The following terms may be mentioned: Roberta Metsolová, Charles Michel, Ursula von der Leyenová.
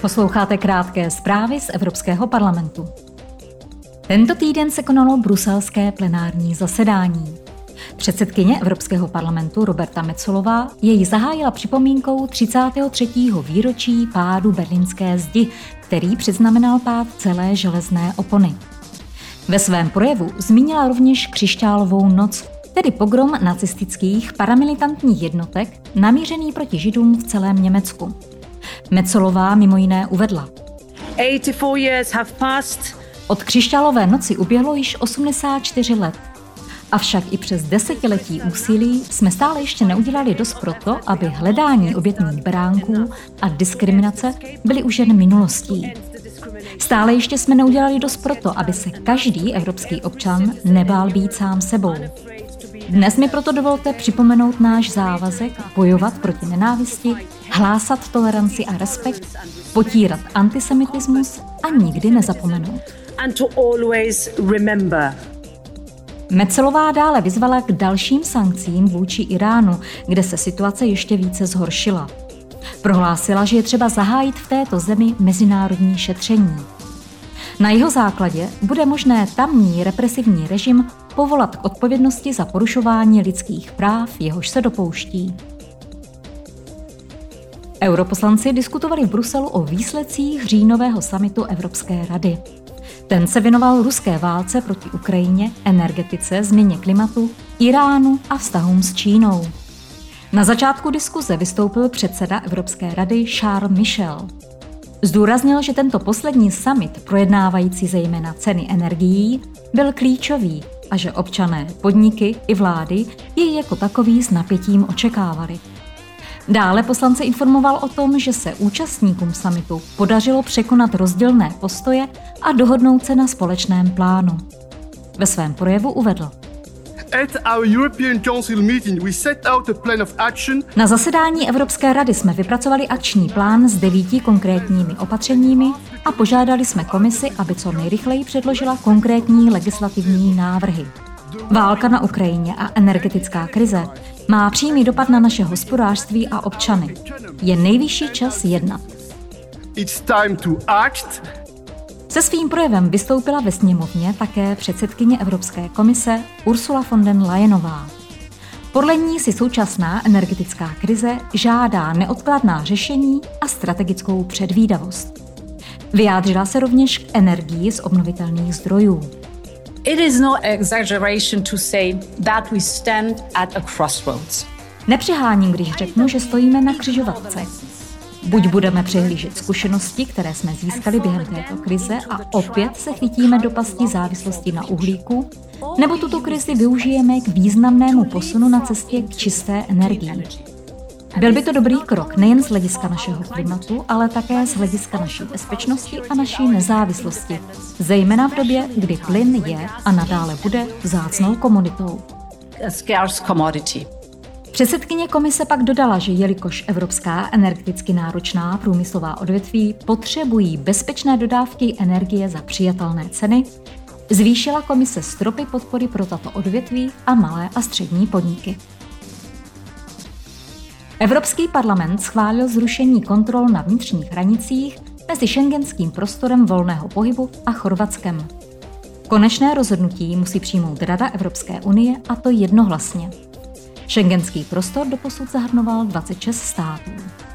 Posloucháte krátké zprávy z Evropského parlamentu. Tento týden se konalo bruselské plenární zasedání. Předsedkyně Evropského parlamentu Roberta Metsolová jej zahájila připomínkou 33. výročí pádu berlínské zdi, který přiznamenal pád celé železné opony. Ve svém projevu zmínila rovněž křišťálovou noc, tedy pogrom nacistických paramilitantních jednotek namířený proti Židům v celém Německu. Metsolová mimo jiné uvedla: Od křišťálové noci uběhlo již 84 let. Avšak i přes desetiletí úsilí jsme stále ještě neudělali dost proto, aby hledání obětných beránků a diskriminace byly už jen minulostí. Stále ještě jsme neudělali dost proto, aby se každý evropský občan nebál být sám sebou. Dnes mi proto dovolte připomenout náš závazek bojovat proti nenávisti, hlásat toleranci a respekt, potírat antisemitismus a nikdy nezapomenout. Metsolová dále vyzvala k dalším sankcím vůči Iránu, kde se situace ještě více zhoršila. Prohlásila, že je třeba zahájit v této zemi mezinárodní šetření. Na jeho základě bude možné tamní represivní režim povolat k odpovědnosti za porušování lidských práv, jehož se dopouští. Europoslanci diskutovali v Bruselu o výsledcích říjnového summitu Evropské rady. Ten se věnoval ruské válce proti Ukrajině, energetice, změně klimatu, Iránu a vztahům s Čínou. Na začátku diskuze vystoupil předseda Evropské rady Charles Michel. Zdůraznil, že tento poslední summit, projednávající zejména ceny energií, byl klíčový a že občané, podniky i vlády jej jako takový s napětím očekávali. Dále poslance informoval o tom, že se účastníkům summitu podařilo překonat rozdílné postoje a dohodnout se na společném plánu. Ve svém projevu uvedl: Na zasedání Evropské rady jsme vypracovali akční plán s 9 konkrétními opatřeními a požádali jsme komisi, aby co nejrychleji předložila konkrétní legislativní návrhy. Válka na Ukrajině a energetická krize má přímý dopad na naše hospodářství a občany. Je nejvyšší čas jednat. Se svým projevem vystoupila ve sněmovně také předsedkyně Evropské komise Ursula von der Leyenová. Podle ní si současná energetická krize žádá neodkladná řešení a strategickou předvídavost. Vyjádřila se rovněž k energii z obnovitelných zdrojů. It is no exaggeration to say that we stand at a crossroads. Nepřeháním, když řeknu, že stojíme na křižovatce. Buď budeme přehlížet zkušenosti, které jsme získali během této krize a opět se chytíme do pasti závislosti na uhlíku, nebo tuto krizi využijeme k významnému posunu na cestě k čisté energii. Byl by to dobrý krok nejen z hlediska našeho klimatu, ale také z hlediska naší bezpečnosti a naší nezávislosti, zejména v době, kdy plyn je a nadále bude vzácnou komoditou. Předsedkyně komise pak dodala, že jelikož evropská energeticky náročná průmyslová odvětví potřebují bezpečné dodávky energie za přijatelné ceny, zvýšila komise stropy podpory pro tato odvětví a malé a střední podniky. Evropský parlament schválil zrušení kontrol na vnitřních hranicích mezi schengenským prostorem volného pohybu a Chorvatskem. Konečné rozhodnutí musí přijmout Rada Evropské unie, a to jednohlasně. Schengenský prostor doposud zahrnoval 26 států.